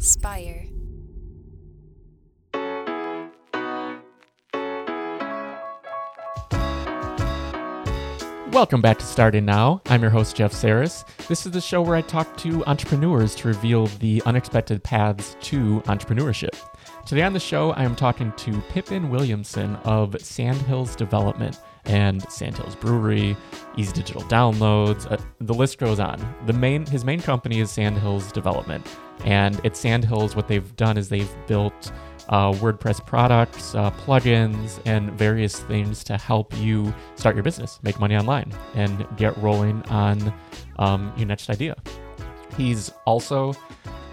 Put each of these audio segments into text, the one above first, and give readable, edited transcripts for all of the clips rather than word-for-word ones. Spire. Welcome back to Starting Now. I'm your host, Jeff Sarris. This is the show where I talk to entrepreneurs to reveal the unexpected paths to entrepreneurship. Today on the show, I am talking to Pippin Williamson of Sandhills Development and Sandhills Brewery, Easy Digital Downloads, the list goes on. His main company is Sandhills Development, and at Sandhills, what they've done is they've built WordPress products, plugins, and various things to help you start your business, make money online, and get rolling on your next idea. He's also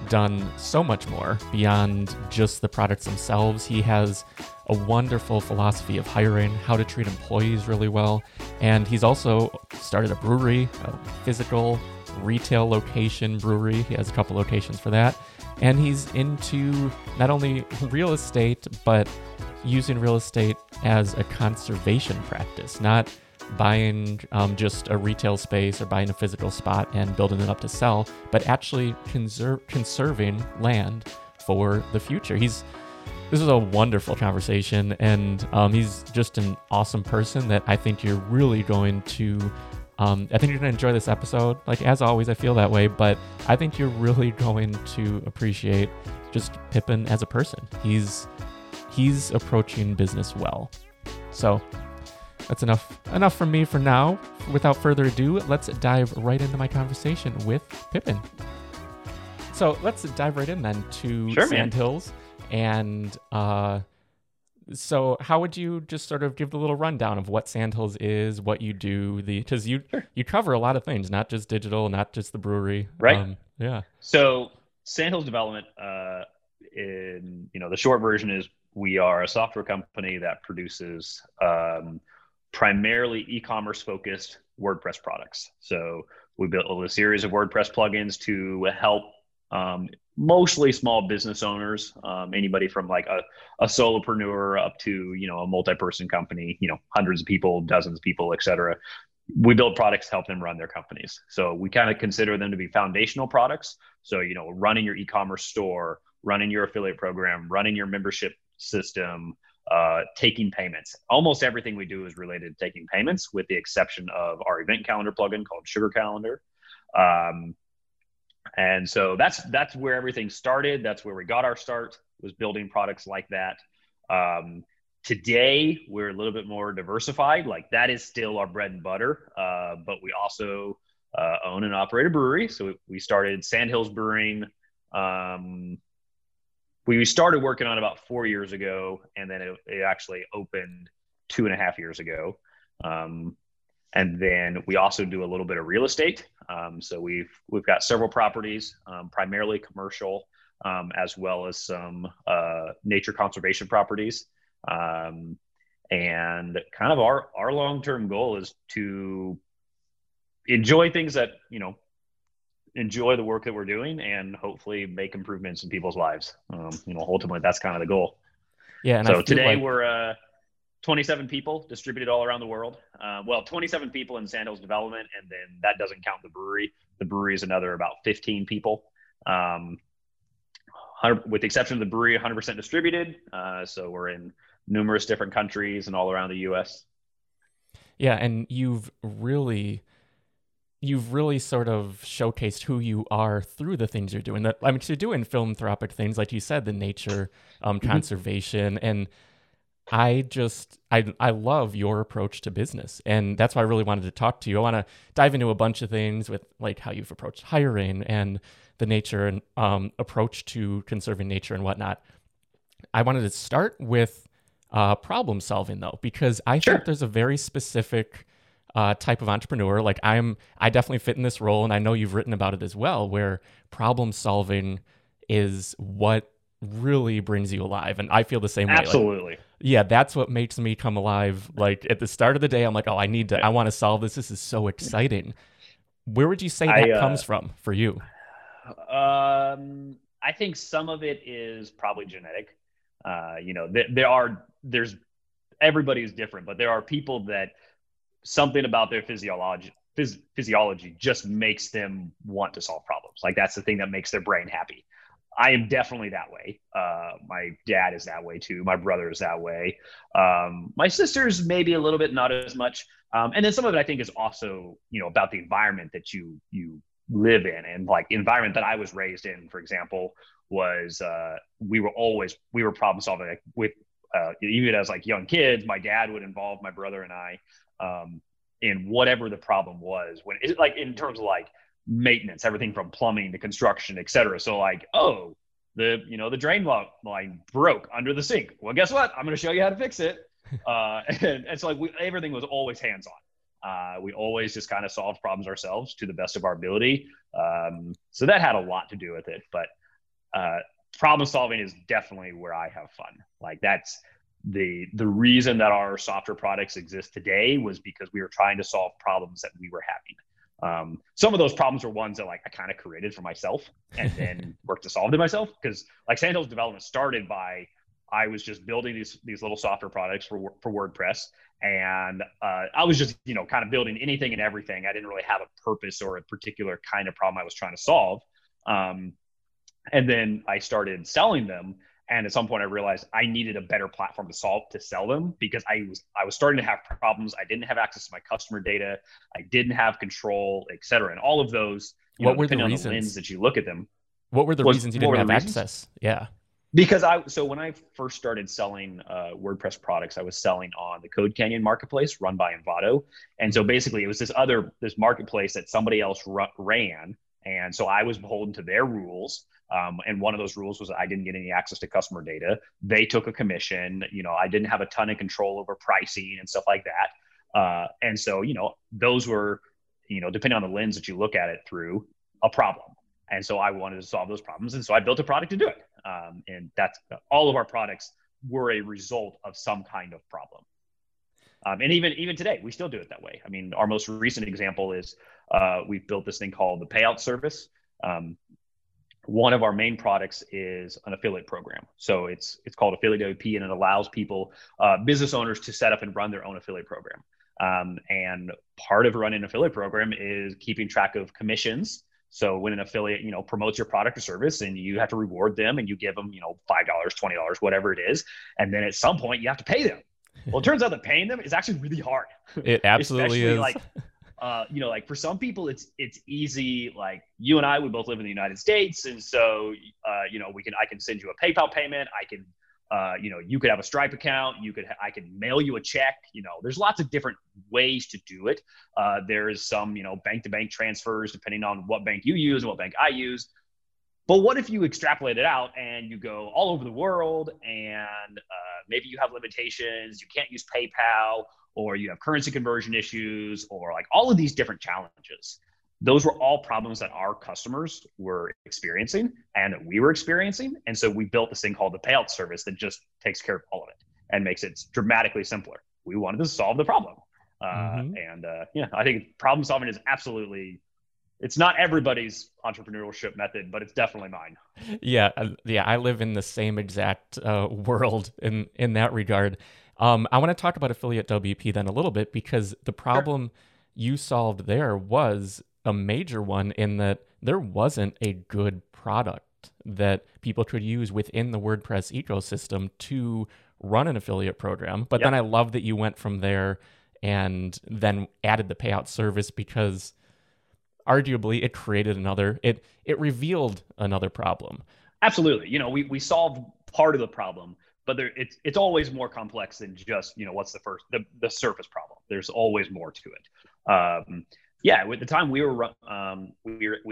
done so much more beyond just the products themselves. He has a wonderful philosophy of hiring, how to treat employees really well, and he's also started a brewery, a physical retail location brewery. He has a couple locations for that, and he's into not only real estate, but using real estate as a conservation practice, not buying just a retail space or buying a physical spot and building it up to sell, but actually conserving land for the future. This is a wonderful conversation, and he's just an awesome person that I think you're really going to enjoy this episode. Like, as always, I feel that way, but I think you're really going to appreciate just Pippin as a person. He's approaching business well. So that's enough from me for now. Without further ado, let's dive right into my conversation with Pippin. So let's dive right in then to Sandhills. And so how would you just sort of give the little rundown of what Sandhills is, what you do, because you cover a lot of things, not just digital, not just the brewery. Right. Yeah. So Sandhills Development, the short version is we are a software company that produces primarily e-commerce focused WordPress products. So we built a series of WordPress plugins to help mostly small business owners, anybody from like a solopreneur up to, a multi-person company, hundreds of people, dozens of people, et cetera. We build products to help them run their companies. So we kind of consider them to be foundational products. So, running your e-commerce store, running your affiliate program, running your membership system, taking payments. Almost everything we do is related to taking payments, with the exception of our event calendar plugin called Sugar Calendar. And so that's where everything started. That's where we got our start, was building products like that. Today, we're a little bit more diversified. Like, that is still our bread and butter. But we also own and operate a brewery. So we started Sandhills Brewing. We started working on about 4 years ago, and then it actually opened 2.5 years ago. And then we also do a little bit of real estate. So we've got several properties, primarily commercial, as well as some nature conservation properties. And kind of our long-term goal is to enjoy things that, enjoy the work that we're doing, and hopefully make improvements in people's lives. Ultimately, that's kind of the goal. Yeah. And so today we're 27 people distributed all around the world. 27 people in Sandhills Development, and then that doesn't count the brewery. The brewery is another about 15 people, with the exception of the brewery, 100% distributed. So we're in numerous different countries and all around the U.S. Yeah, and you've really sort of showcased who you are through the things you're doing. You're doing philanthropic things, like you said, the nature, conservation, and I love your approach to business, and that's why I really wanted to talk to you. I want to dive into a bunch of things with like how you've approached hiring and the nature and approach to conserving nature and whatnot. I wanted to start with problem solving though, because I think there's a very specific type of entrepreneur. Like I definitely fit in this role, and I know you've written about it as well, where problem solving is what really brings you alive, and I feel the same way. Absolutely. Like, yeah, that's what makes me come alive. Like at the start of the day, I'm like, oh, I want to solve this. This is so exciting. Where would you say that comes from for you? I think some of it is probably genetic. Everybody's different, but there are people that something about their physiology just makes them want to solve problems. Like that's the thing that makes their brain happy. I am definitely that way. My dad is that way too. My brother is that way. My sister's maybe a little bit, not as much. And then some of it I think is also, you know, about the environment that you live in, and like environment that I was raised in, for example, was we were problem solving, like, with even as like young kids. My dad would involve my brother and I in whatever the problem was, when it, like in terms of like maintenance, everything from plumbing to construction, et cetera. So like, oh, the drain line broke under the sink. Well, guess what? I'm going to show you how to fix it. And so like everything was always hands-on. We always just kind of solved problems ourselves to the best of our ability. So that had a lot to do with it, but problem solving is definitely where I have fun. Like that's the reason that our software products exist today, was because we were trying to solve problems that we were having. Some of those problems were ones that like I kind of created for myself and then worked to solve them myself. Cause like Sandhills Development started by, I was just building these little software products for WordPress. And, I was just, kind of building anything and everything. I didn't really have a purpose or a particular kind of problem I was trying to solve. And then I started selling them. And at some point I realized I needed a better platform to sell them, because I was starting to have problems. I didn't have access to my customer data. I didn't have control, et cetera. And all of those, depending on the lens that you look at them. What were the reasons you didn't have access? Yeah. Because so when I first started selling WordPress products, I was selling on the Code Canyon marketplace run by Envato. And so basically it was this marketplace that somebody else ran. And so I was beholden to their rules. And one of those rules was I didn't get any access to customer data. They took a commission. I didn't have a ton of control over pricing and stuff like that. And so, those were, depending on the lens that you look at it through, a problem. And so I wanted to solve those problems. And so I built a product to do it. And that's all of our products were a result of some kind of problem. And even today, we still do it that way. I mean, our most recent example is we've built this thing called the payout service. One of our main products is an affiliate program. So it's called AffiliateWP, and it allows people, business owners, to set up and run their own affiliate program. And part of running an affiliate program is keeping track of commissions. So when an affiliate, promotes your product or service, and you have to reward them, and you give them, $5, $20, whatever it is. And then at some point you have to pay them. Well, it turns out that paying them is actually really hard. It absolutely is. Like for some people it's easy. Like you and I, we both live in the United States. And so, I can send you a PayPal payment. I can, you could have a Stripe account. I could mail you a check. There's lots of different ways to do it. There is some, bank to bank transfers, depending on what bank you use and what bank I use. But what if you extrapolate it out and you go all over the world, and maybe you have limitations, you can't use PayPal, or you have currency conversion issues, or like all of these different challenges. Those were all problems that our customers were experiencing and that we were experiencing. And so we built this thing called the payout service that just takes care of all of it and makes it dramatically simpler. We wanted to solve the problem. I think problem solving is absolutely, it's not everybody's entrepreneurship method, but it's definitely mine. Yeah, I live in the same exact world in that regard. I want to talk about Affiliate WP then a little bit, because the problem you solved there was a major one, in that there wasn't a good product that people could use within the WordPress ecosystem to run an affiliate program. But then I love that you went from there and then added the payout service, because arguably it created another, it revealed another problem. Absolutely. We solved part of the problem, but it's always more complex than just, what's the surface problem. There's always more to it. At the time we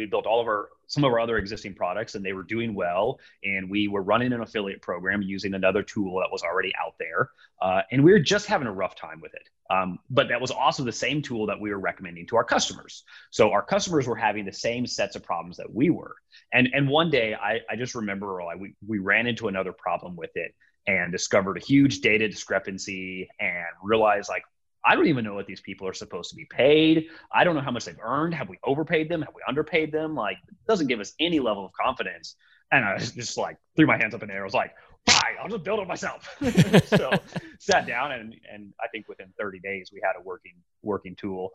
built some of our other existing products, and they were doing well. And we were running an affiliate program using another tool that was already out there. And we were just having a rough time with it. But that was also the same tool that we were recommending to our customers. So our customers were having the same sets of problems that we were. And one day I just remember we ran into another problem with it and discovered a huge data discrepancy, and realized like, I don't even know what these people are supposed to be paid. I don't know how much they've earned. Have we overpaid them? Have we underpaid them? Like, it doesn't give us any level of confidence. And I was just like, threw my hands up in the air. I was like, fine, I'll just build it myself. So sat down, and I think within 30 days we had a working tool.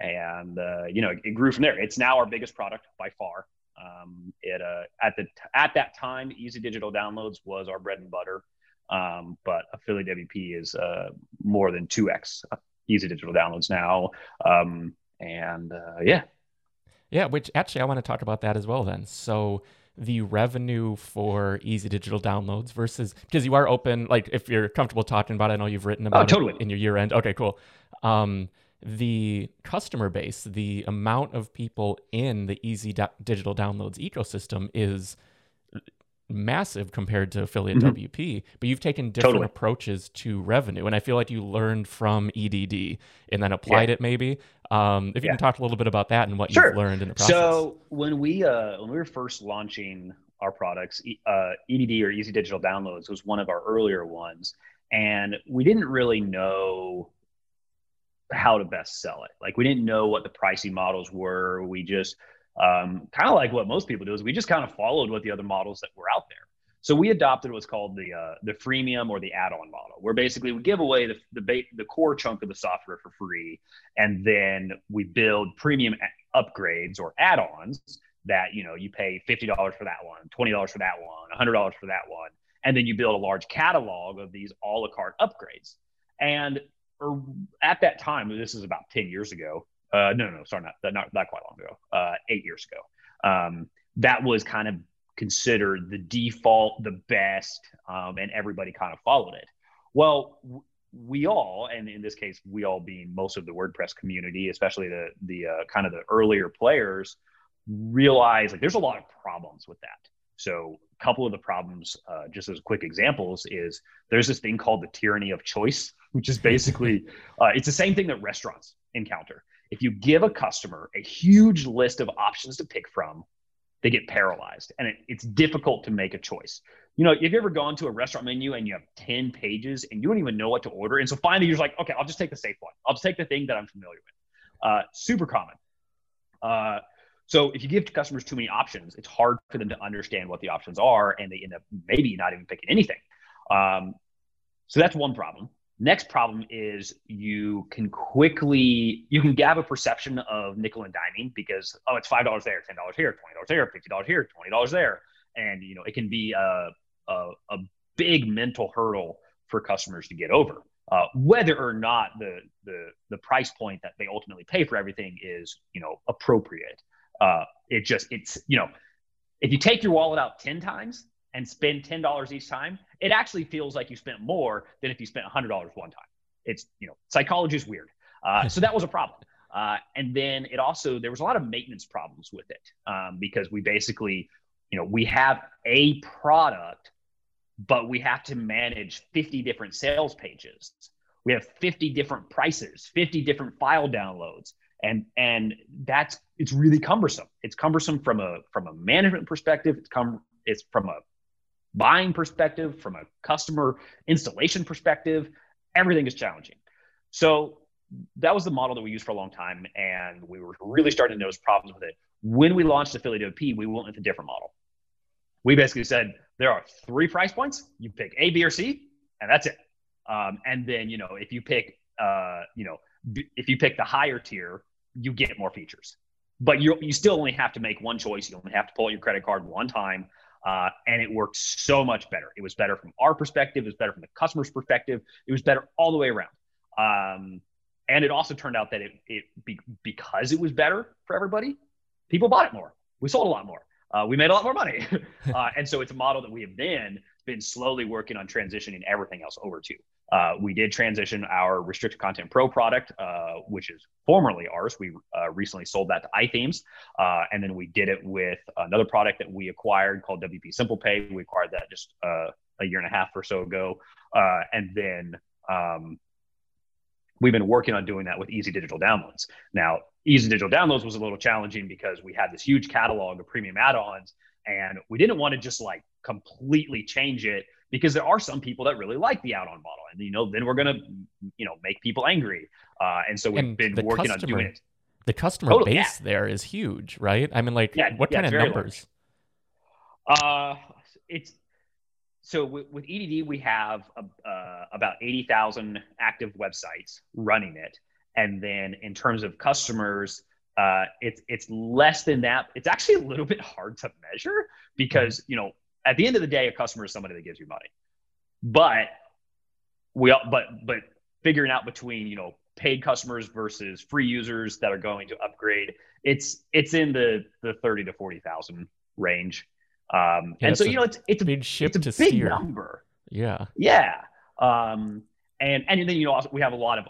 It grew from there. It's now our biggest product by far. At that time, Easy Digital Downloads was our bread and butter, but AffiliateWP is more than 2x Easy Digital Downloads now, Yeah, which actually I want to talk about that as well then. So the revenue for Easy Digital Downloads versus, because you are open, like if you're comfortable talking about it, I know you've written about it in your year end. Okay, cool. The customer base, the amount of people in the Easy Digital Downloads ecosystem is massive compared to Affiliate WP, but you've taken different approaches to revenue. And I feel like you learned from EDD and then applied it maybe. If you can talk a little bit about that and what you've learned in the process. So when we were first launching our products, EDD or Easy Digital Downloads was one of our earlier ones. And we didn't really know how to best sell it. Like we didn't know what the pricing models were. We just kind of like what most people do is we just kind of followed what the other models that were out there. So we adopted what's called the freemium or the add-on model, where basically we give away the core chunk of the software for free, and then we build premium upgrades or add-ons that, you know, you pay $50 for that one, $20 for that one, $100 for that one, and then you build a large catalog of these a la carte upgrades. And at that time, this is about 10 years ago. Not quite long ago. 8 years ago. That was kind of considered the default, the best, and everybody kind of followed it. Well, we all, and in this case, we all being most of the WordPress community, especially the kind of the earlier players, realize like there's a lot of problems with that. So a couple of the problems, just as quick examples, is there's this thing called the tyranny of choice, which is basically, it's the same thing that restaurants encounter. If you give a customer a huge list of options to pick from, they get paralyzed, and it's difficult to make a choice. You know, if you've ever gone to a restaurant menu and you have 10 pages and you don't even know what to order. And so finally you're like, okay, I'll just take the safe one. I'll just take the thing that I'm familiar with. Super common. So if you give customers too many options, it's hard for them to understand what the options are, and they end up maybe not even picking anything. So that's one problem. Next problem is you can have a perception of nickel and diming because, oh, it's $5 there, $10 here, $20 there, $50 here, $20 there. And, you know, it can be a big mental hurdle for customers to get over, whether or not the price point that they ultimately pay for everything is, you know, appropriate. If you take your wallet out 10 times and spend $10 each time, it actually feels like you spent more than if you spent $100 one time. It's, you know, psychology is weird. So that was a problem. And then it also, there was a lot of maintenance problems with it because we basically, you know, we have a product, but we have to manage 50 different sales pages. We have 50 different prices, 50 different file downloads. And that's, it's really cumbersome. It's cumbersome from a management perspective. It's from a buying perspective, from a customer installation perspective, everything is challenging. So that was the model that we used for a long time. And we were really starting to notice problems with it. When we launched AffiliateWP, we went with a different model. We basically said, there are three price points. You pick A, B, or C, and that's it. And then, you know, if you pick the higher tier, you get more features, but you still only have to make one choice. You only have to pull out your credit card one time. And it worked so much better. It was better from our perspective. It was better from the customer's perspective. It was better all the way around. And it also turned out that because it was better for everybody, people bought it more. We sold a lot more. We made a lot more money. And so it's a model that we have then been slowly working on transitioning everything else over to. We did transition our Restricted Content Pro product, which is formerly ours. We recently sold that to iThemes. And then we did it with another product that we acquired called WP Simple Pay. We acquired that just a year and a half or so ago. And then we've been working on doing that with Easy Digital Downloads. Now, Easy Digital Downloads was a little challenging because we had this huge catalog of premium add-ons, and we didn't want to just like completely change it, because there are some people that really like the add-on model, and you know, then we're gonna, you know, make people angry. And so we've been working on doing it. The customer base there is huge, right? I mean, like, what kind of numbers? With EDD, we have about 80,000 active websites running it, and then in terms of customers, It's less than that. It's actually a little bit hard to measure because, you know, at the end of the day, a customer is somebody that gives you money. But but figuring out between, you know, paid customers versus free users that are going to upgrade, it's in the 30 to 40,000 range. Yeah, and so, you know, it's a big ship to steer. It's a big number. Yeah. Yeah. And then, you know, also we have a lot of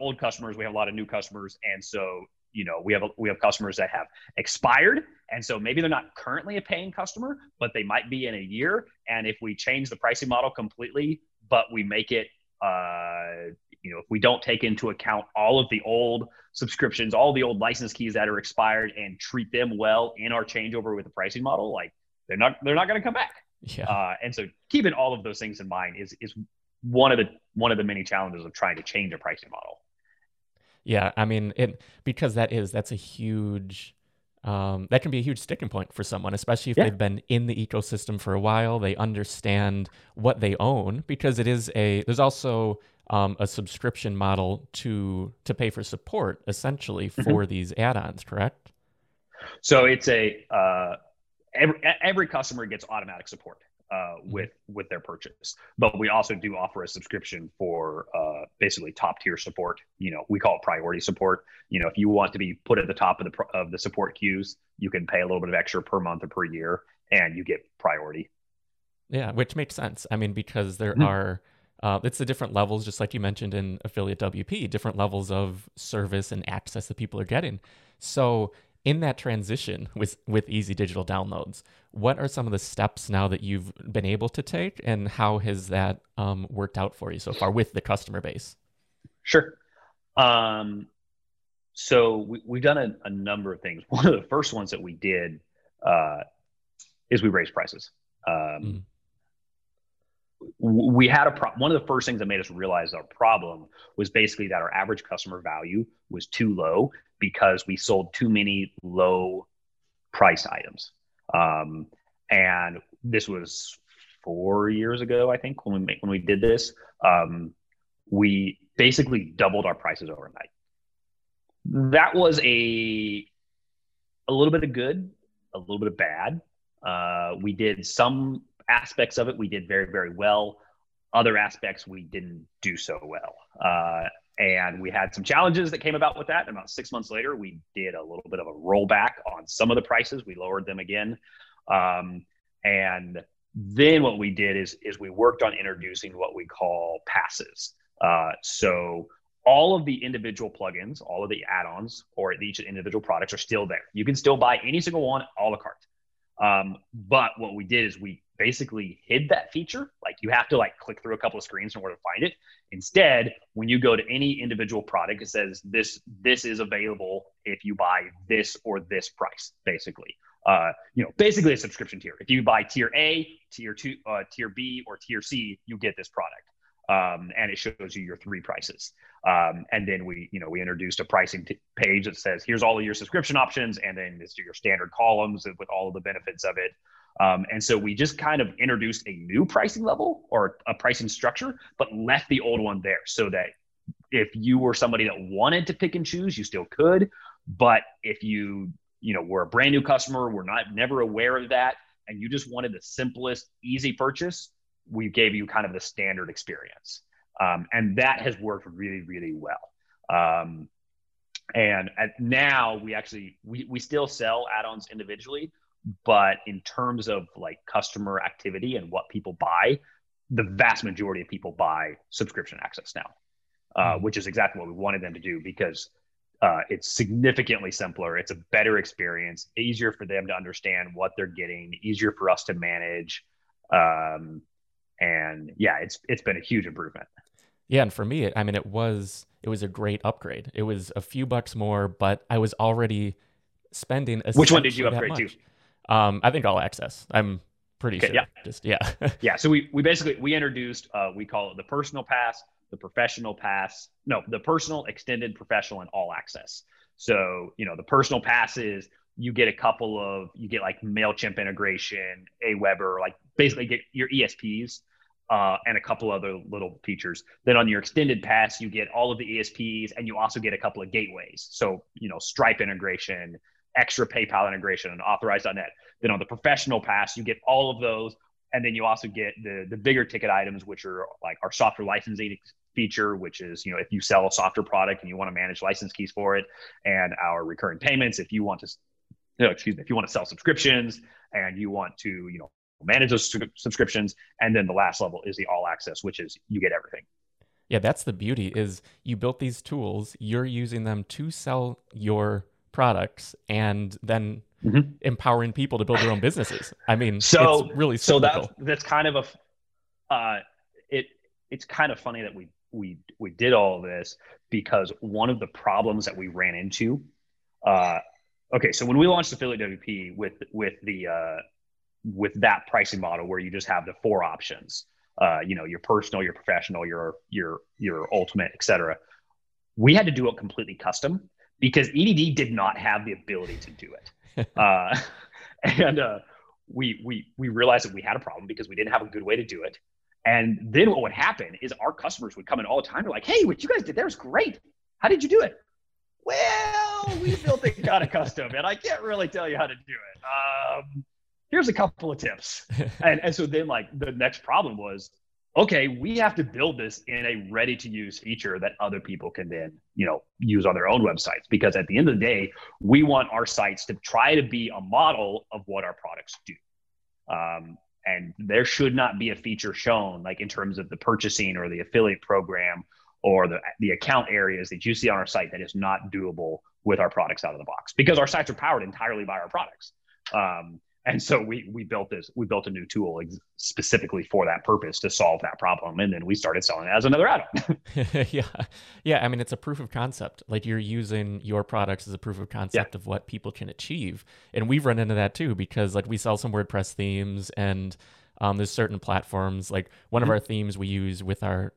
old customers, we have a lot of new customers. And so, you know, we have customers that have expired. And so maybe they're not currently a paying customer, but they might be in a year. And if we change the pricing model completely, but we make it, you know, if we don't take into account all of the old subscriptions, all the old license keys that are expired and treat them well in our changeover with the pricing model, like they're not going to come back. Yeah. And so keeping all of those things in mind is one of the many challenges of trying to change a pricing model. Yeah, I mean, because that's a huge, that can be a huge sticking point for someone, especially if they've been in the ecosystem for a while. They understand what they own, because there's also a subscription model to pay for support, essentially, for these add-ons, correct? So it's every customer gets automatic support with their purchase, but we also do offer a subscription for basically top tier support. You know, we call it priority support. You know, if you want to be put at the top of the support queues, you can pay a little bit of extra per month or per year, and you get priority. Yeah, which makes sense. I mean, because there are it's the different levels, just like you mentioned in Affiliate WP, different levels of service and access that people are getting. So in that transition with Easy Digital Downloads, what are some of the steps now that you've been able to take, and how has that worked out for you so far with the customer base? Sure. So we've done a number of things. One of the first ones that we did is we raised prices. We had one of the first things that made us realize our problem was basically that our average customer value was too low because we sold too many low price items. And this was 4 years ago, I think, when we did this. We basically doubled our prices overnight. That was a little bit of good, a little bit of bad. We did some aspects of it. We did very, very well. Other aspects we didn't do so well. And we had some challenges that came about with that. And about 6 months later, we did a little bit of a rollback on some of the prices. We lowered them again. And then what we did is we worked on introducing what we call passes. So all of the individual plugins, all of the add-ons, or each individual products are still there. You can still buy any single one a la carte. But what we did is we basically hid that feature. Like, you have to click through a couple of screens in order to find it. Instead, when you go to any individual product, it says this is available if you buy this or this price, basically. You know, basically a subscription tier. If you buy tier A, tier 2, tier B, or tier C, you get this product. And it shows you your three prices. And then we introduced a pricing page that says, here's all of your subscription options. And then it's your standard columns with all of the benefits of it. And so we just kind of introduced a new pricing level or a pricing structure, but left the old one there so that if you were somebody that wanted to pick and choose, you still could. But if you were a brand new customer, we're never aware of that, and you just wanted the simplest, easy purchase, we gave you kind of the standard experience. And that has worked really, really well. Now we actually, we still sell add-ons individually, but in terms of customer activity and what people buy, the vast majority of people buy subscription access now, which is exactly what we wanted them to do, because it's significantly simpler. It's a better experience, easier for them to understand what they're getting, easier for us to manage. And yeah, it's been a huge improvement. Yeah. And for me, I mean, it was a great upgrade. It was a few bucks more, but I was already spending. Which one did you upgrade to? I think all access. I'm pretty sure. Yeah. Yeah. So we basically, we introduced, we call it the personal pass, the professional pass, the personal, extended, professional, and all access. So, you know, the personal pass is you get Mailchimp integration, Aweber, basically get your ESPs. and a couple other little features. Then on your extended pass, you get all of the ESPs, and you also get a couple of gateways. So, you know, Stripe integration, extra PayPal integration, and Authorize.net. Then on the professional pass, you get all of those. And then you also get the bigger ticket items, which are like our software licensing feature, which is, you know, if you sell a software product and you want to manage license keys for it, and our recurring payments, if you want to, if you want to sell subscriptions and you want to, you know, manage those subscriptions. And then the last level is the all access, which is you get everything. Yeah, that's the beauty, is you built these tools, you're using them to sell your products, and then empowering people to build their own businesses. I mean, so it's really cyclical. So that's kind of a it's kind of funny that we did all this, because one of the problems that we ran into. Okay, so when we launched Affiliate WP with that pricing model where you just have the four options, you know, your personal, your professional, your ultimate, et cetera, we had to do it completely custom because EDD did not have the ability to do it. We realized that we had a problem because we didn't have a good way to do it. And then what would happen is our customers would come in all the time. They're like, hey, what you guys did there was great. How did you do it? Well, we built it kind of custom, and I can't really tell you how to do it. Here's a couple of tips. And so then like the next problem was, okay, we have to build this in a ready to use feature that other people can then, you know, use on their own websites. Because at the end of the day, we want our sites to try to be a model of what our products do. And there should not be a feature shown like in terms of the purchasing or the affiliate program or the account areas that you see on our site that is not doable with our products out of the box, because our sites are powered entirely by our products. And so we built a new tool specifically for that purpose to solve that problem. And then we started selling it as another add-on. Yeah. I mean, it's a proof of concept. Like you're using your products as a proof of concept of what people can achieve. And we've run into that too, because like we sell some WordPress themes, and there's certain platforms, like one of our themes we use with our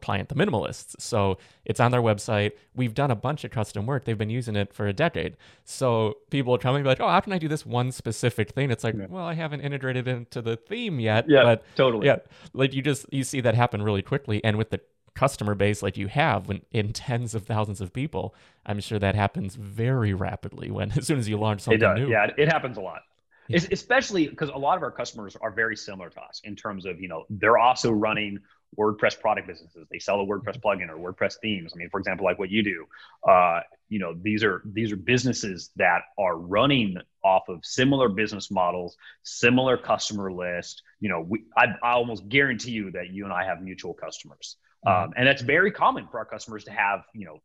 client, the Minimalists. So it's on their website. We've done a bunch of custom work. They've been using it for a decade. So people will come and be like, oh, how can I do this one specific thing? It's like, well, I haven't integrated it into the theme yet. Yeah, but totally. Yeah, like you see that happen really quickly. And with the customer base like you have in tens of thousands of people, I'm sure that happens very rapidly as soon as you launch something new. Yeah, it happens a lot. Yeah. Especially because a lot of our customers are very similar to us in terms of, you know, they're also running WordPress product businesses. They sell a WordPress plugin or WordPress themes. I mean, for example, like what you do, you know, these are businesses that are running off of similar business models, similar customer list. You know, I almost guarantee you that you and I have mutual customers. And that's very common for our customers to have, you know,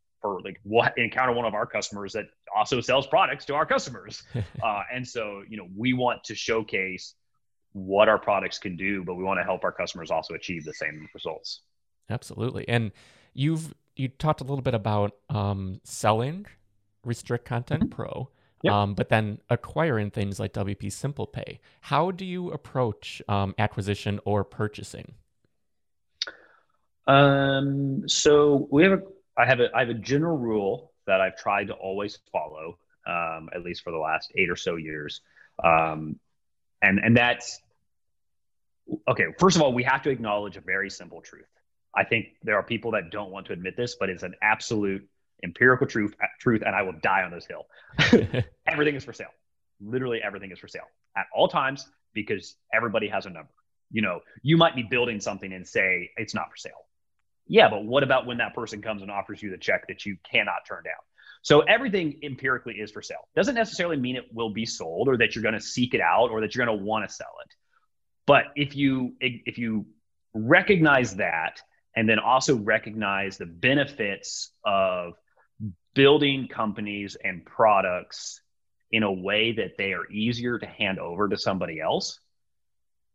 we'll encounter one of our customers that also sells products to our customers. And so, you know, we want to showcase what our products can do, but we want to help our customers also achieve the same results. Absolutely. And you talked a little bit about selling Restrict Content Pro, but then acquiring things like WP Simple Pay. How do you approach acquisition or purchasing? So I have a general rule that I've tried to always follow, at least for the last 8 or so years. And that's, okay, first of all, we have to acknowledge a very simple truth. I think there are people that don't want to admit this, but it's an absolute empirical truth, and I will die on this hill. Everything is for sale. Literally everything is for sale at all times, because everybody has a number. You know, you might be building something and say, it's not for sale. Yeah, but what about when that person comes and offers you the check that you cannot turn down? So everything empirically is for sale. Doesn't necessarily mean it will be sold, or that you're going to seek it out, or that you're going to want to sell it. But if you recognize that, and then also recognize the benefits of building companies and products in a way that they are easier to hand over to somebody else,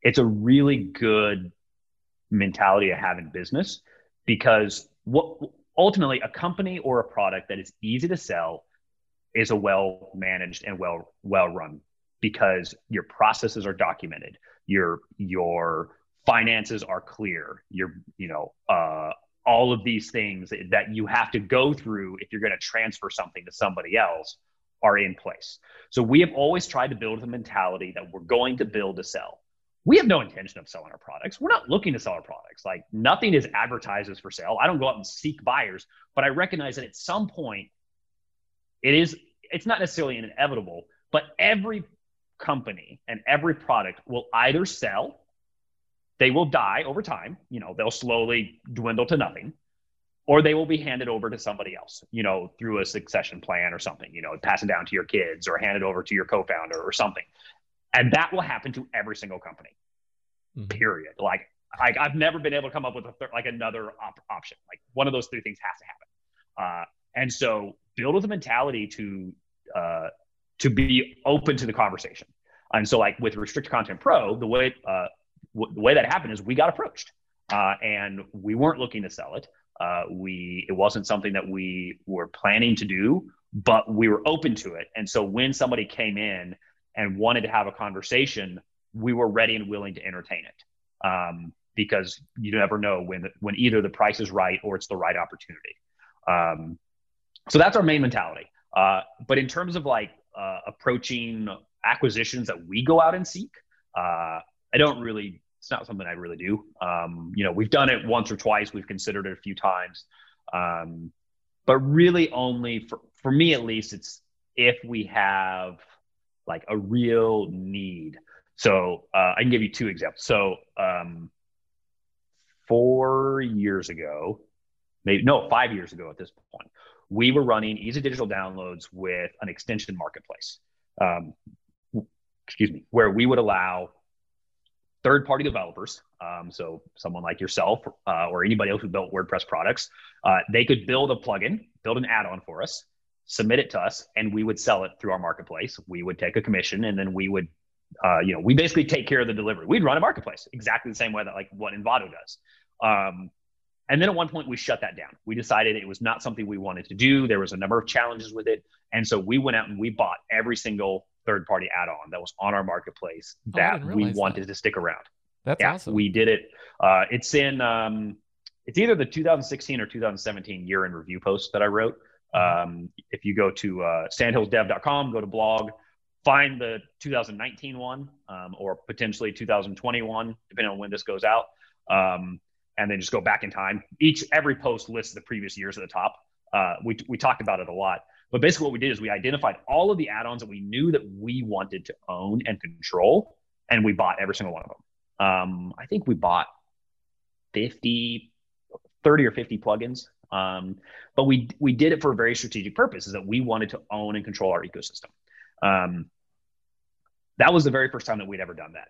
it's a really good mentality to have in business, because ultimately, a company or a product that is easy to sell is a well-managed and well-run, because your processes are documented, your finances are clear, all of these things that you have to go through if you're going to transfer something to somebody else are in place. So we have always tried to build the mentality that we're going to build to sell. We have no intention of selling our products. We're not looking to sell our products. Like, nothing is advertised as for sale. I don't go out and seek buyers, but I recognize that at some point it's not necessarily inevitable, but every company and every product will either sell, they will die over time, you know, they'll slowly dwindle to nothing, or they will be handed over to somebody else, you know, through a succession plan or something, you know, pass it down to your kids or hand it over to your co-founder or something. And that will happen to every single company, period. Like, I've never been able to come up with another option. Like, one of those three things has to happen. And so build with a mentality to be open to the conversation. And so, like, with Restricted Content Pro, the way that happened is we got approached, and we weren't looking to sell it. It wasn't something that we were planning to do, but we were open to it. And so when somebody came in and wanted to have a conversation, we were ready and willing to entertain it, because you never know when either the price is right or it's the right opportunity. So that's our main mentality. But in terms of, like, approaching acquisitions that we go out and seek, it's not something I really do. You know, we've done it once or twice. We've considered it a few times. But really only for me, at least, it's if we have, like, a real need. So I can give you two examples. So 5 years ago at this point, we were running Easy Digital Downloads with an extension marketplace, where we would allow third-party developers, so someone like yourself or anybody else who built WordPress products, they could build a plugin, build an add-on for us, submit it to us, and we would sell it through our marketplace. We would take a commission, and then we would, we basically take care of the delivery. We'd run a marketplace exactly the same way that, like, what Envato does. And then at one point we shut that down. We decided it was not something we wanted to do. There was a number of challenges with it. And so we went out and we bought every single third-party add-on that was on our marketplace that we wanted to stick around. That's awesome. We did it. It's in, it's either the 2016 or 2017 year in review post that I wrote. If you go to sandhillsdev.com, go to blog, find the 2019 one, or potentially 2021, depending on when this goes out. And then just go back in time. Every post lists the previous years at the top. We talked about it a lot, but basically what we did is we identified all of the add-ons that we knew that we wanted to own and control, and we bought every single one of them. I think we bought 30 or 50 plugins. But we did it for a very strategic purpose, is that we wanted to own and control our ecosystem. That was the very first time that we'd ever done that.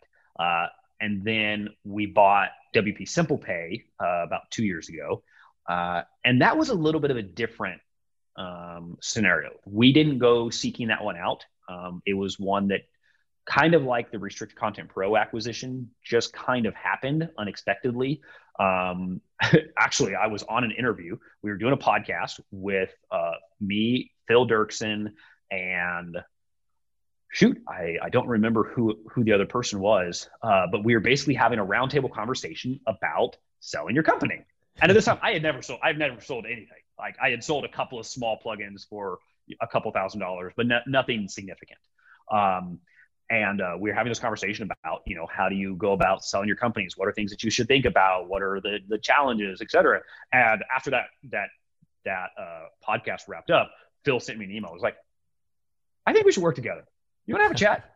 And then we bought WP Simple Pay about 2 years ago. And that was a little bit of a different scenario. We didn't go seeking that one out. It was one that, kind of like the Restricted Content Pro acquisition, just kind of happened unexpectedly. Actually, I was on an interview. We were doing a podcast with me, Phil Derksen, and I don't remember who the other person was, but we were basically having a roundtable conversation about selling your company. And at this time, I've never sold anything. Like, I had sold a couple of small plugins for a couple $1,000, but nothing significant. And we were having this conversation about, you know, how do you go about selling your companies? What are things that you should think about? What are the challenges, et cetera? And after that podcast wrapped up, Phil sent me an email. I was like, I think we should work together. You want to have a chat?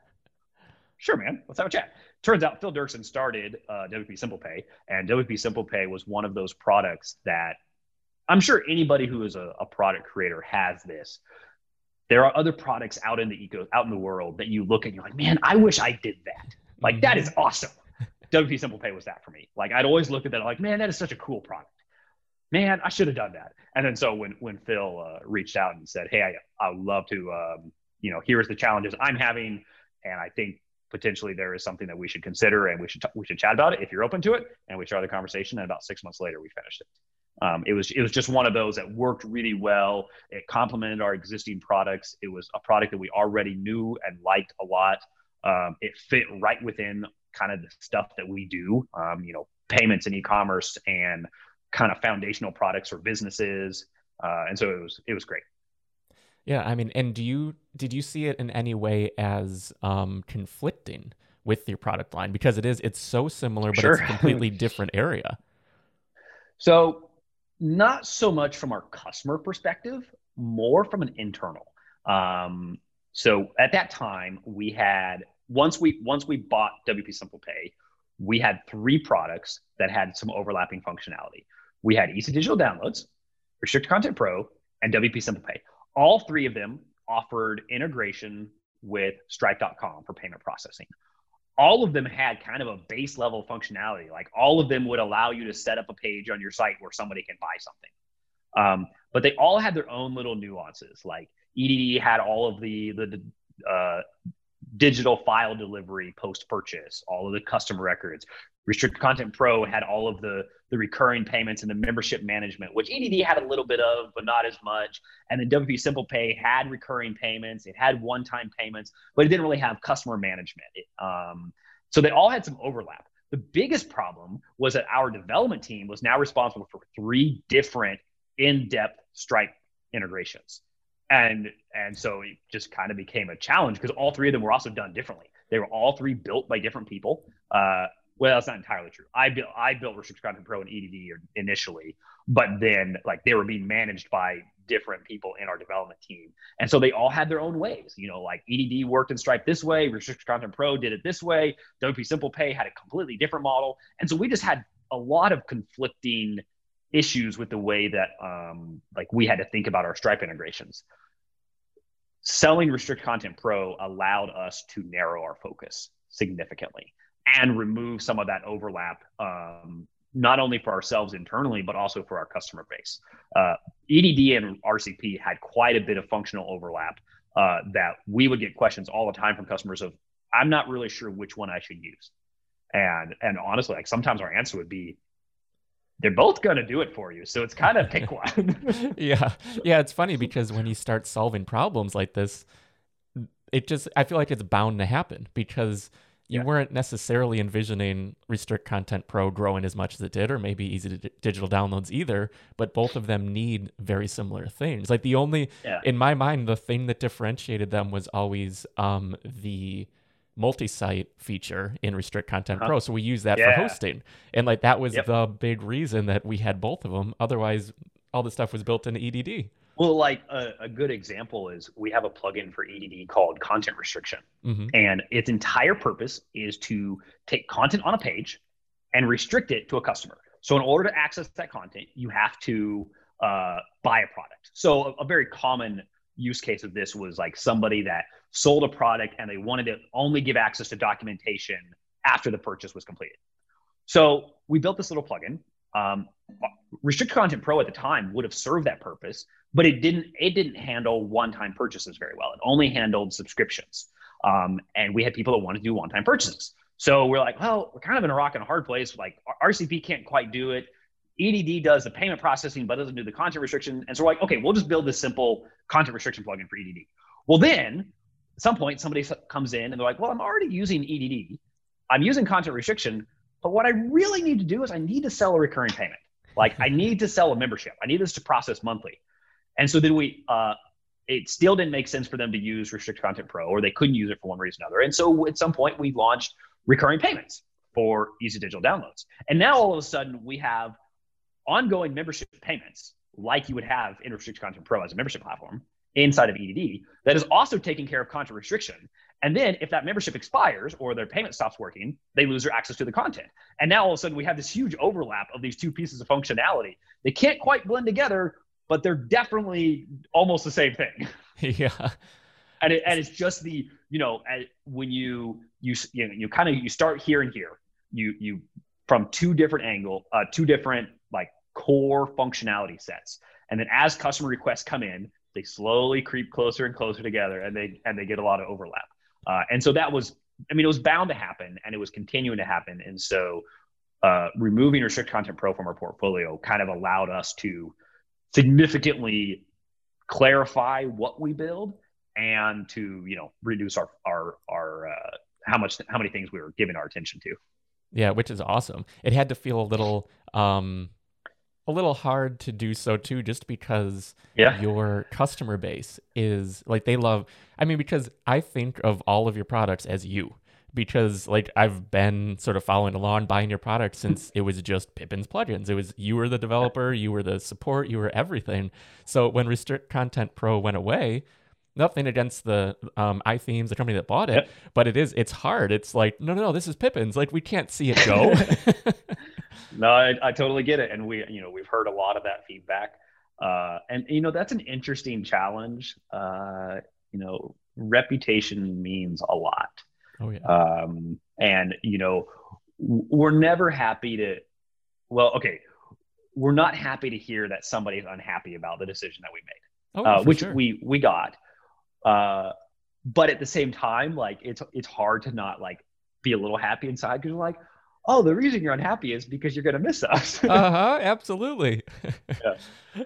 Sure, man. Let's have a chat. Turns out Phil Derksen started WP Simple Pay, and WP Simple Pay was one of those products that I'm sure anybody who is a product creator has this. There are other products out in the world that you look at and you're like, man, I wish I did that. Like, that is awesome. WP Simple Pay was that for me. Like, I'd always look at that like, man, that is such a cool product. Man, I should have done that. And then so when Phil reached out and said, hey, I would love to, here's the challenges I'm having, and I think potentially there is something that we should consider, and we should chat about it if you're open to it. And we started the conversation, and about 6 months later, we finished it. It was just one of those that worked really well. It complemented our existing products. It was a product that we already knew and liked a lot. It fit right within kind of the stuff that we do, payments and e-commerce and kind of foundational products for businesses. And so it was great. Yeah. I mean, and did you see it in any way as conflicting with your product line? Because it's so similar, but it's a completely different area. So not so much from our customer perspective, more from an internal. So at that time we had, once we bought WP Simple Pay, we had three products that had some overlapping functionality. We had Easy Digital Downloads, Restricted Content Pro, and WP Simple Pay. All three of them offered integration with Stripe.com for payment processing. All of them had kind of a base level functionality. Like all of them would allow you to set up a page on your site where somebody can buy something. But they all had their own little nuances. Like EDD had all of the digital file delivery post-purchase, all of the custom records. Restricted Content Pro had all of the recurring payments and the membership management, which EDD had a little bit of, but not as much. And then WP Simple Pay had recurring payments. It had one-time payments, but it didn't really have customer management. So they all had some overlap. The biggest problem was that our development team was now responsible for three different in-depth Stripe integrations. And so it just kind of became a challenge because all three of them were also done differently. They were all three built by different people. Well, that's not entirely true. I built Restricted Content Pro and EDD initially, but then like they were being managed by different people in our development team. And so they all had their own ways, you know, like EDD worked in Stripe this way, Restricted Content Pro did it this way, WP Simple Pay had a completely different model. And so we just had a lot of conflicting issues with the way that like we had to think about our Stripe integrations. Selling Restrict Content Pro allowed us to narrow our focus significantly and remove some of that overlap, not only for ourselves internally, but also for our customer base. EDD and RCP had quite a bit of functional overlap that we would get questions all the time from customers of, I'm not really sure which one I should use. And honestly, like sometimes our answer would be, they're both going to do it for you. So it's kind of pick one. Yeah. Yeah. It's funny because when you start solving problems like this, it just, I feel like it's bound to happen because you weren't necessarily envisioning Restrict Content Pro growing as much as it did, or maybe Easy Digital Downloads either, but both of them need very similar things. Like the only, in my mind, the thing that differentiated them was always the multi-site feature in Restrict Content Pro. So we use that for hosting. And like that was the big reason that we had both of them. Otherwise, all the stuff was built into EDD. Well, like a good example is we have a plugin for EDD called Content Restriction. Mm-hmm. And its entire purpose is to take content on a page and restrict it to a customer. So in order to access that content, you have to buy a product. So a very common use case of this was like somebody that sold a product and they wanted to only give access to documentation after the purchase was completed. So we built this little plugin. Restricted Content Pro at the time would have served that purpose, but it didn't handle one-time purchases very well. It only handled subscriptions. And we had people that wanted to do one-time purchases. So we're like, well, we're kind of in a rock and a hard place. Like RCP can't quite do it. EDD does the payment processing, but doesn't do the content restriction. And so we're like, okay, we'll just build this simple content restriction plugin for EDD. Well, then at some point, somebody comes in and they're like, well, I'm already using EDD. I'm using content restriction, but what I really need to do is I need to sell a recurring payment. Like I need to sell a membership. I need this to process monthly. And so then it still didn't make sense for them to use Restrict Content Pro, or they couldn't use it for one reason or another. And so at some point we launched recurring payments for Easy Digital Downloads. And now all of a sudden we have ongoing membership payments, like you would have in Restrict Content Pro as a membership platform inside of EDD, that is also taking care of content restriction. And then if that membership expires or their payment stops working, they lose their access to the content. And now all of a sudden we have this huge overlap of these two pieces of functionality. They can't quite blend together, but they're definitely almost the same thing. Yeah. And it's just the, you know, when you kind of, you start here and here, you from two different like core functionality sets. And then as customer requests come in, they slowly creep closer and closer together and they get a lot of overlap. And so that was, I mean, it was bound to happen and it was continuing to happen. And so removing Restrict Content Pro from our portfolio kind of allowed us to significantly clarify what we build and to, you know, reduce our how many things we were giving our attention to. Yeah, which is awesome. It had to feel a little hard to do so too, just because your customer base is like, they love, I mean, because I think of all of your products as you, because like I've been sort of following along, buying your product since it was just Pippin's plugins. It was, you were the developer, you were the support, you were everything. So when Restrict Content Pro went away, nothing against the iThemes, the company that bought it, but it's hard. It's like, no, this is Pippin's. Like, we can't see it go. No, I totally get it. And we've heard a lot of that feedback. And that's an interesting challenge. Reputation means a lot. Oh, yeah. We're not happy to hear that somebody's unhappy about the decision that we made, we got. But at the same time, like it's hard to not like be a little happy inside, because you're like, oh, the reason you're unhappy is because you're going to miss us. Absolutely.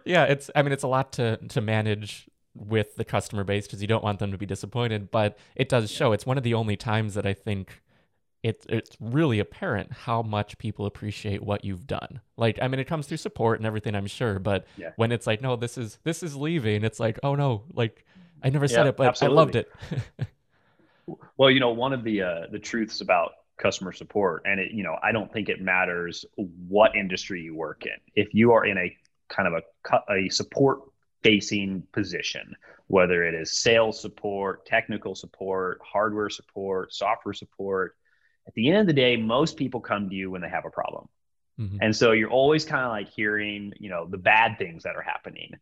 Yeah. It's a lot to manage with the customer base, because you don't want them to be disappointed, but it does show. It's one of the only times that I think it's really apparent how much people appreciate what you've done. Like, I mean, it comes through support and everything, I'm sure, but when it's like, no, this is leaving, it's like, oh no, like I never said it, but absolutely. I loved it. Well, one of the truths about customer support, and I don't think it matters what industry you work in. If you are in a kind of a support facing position, whether it is sales support, technical support, hardware support, software support, at the end of the day, most people come to you when they have a problem. Mm-hmm. And so you're always kind of like hearing, the bad things that are happening,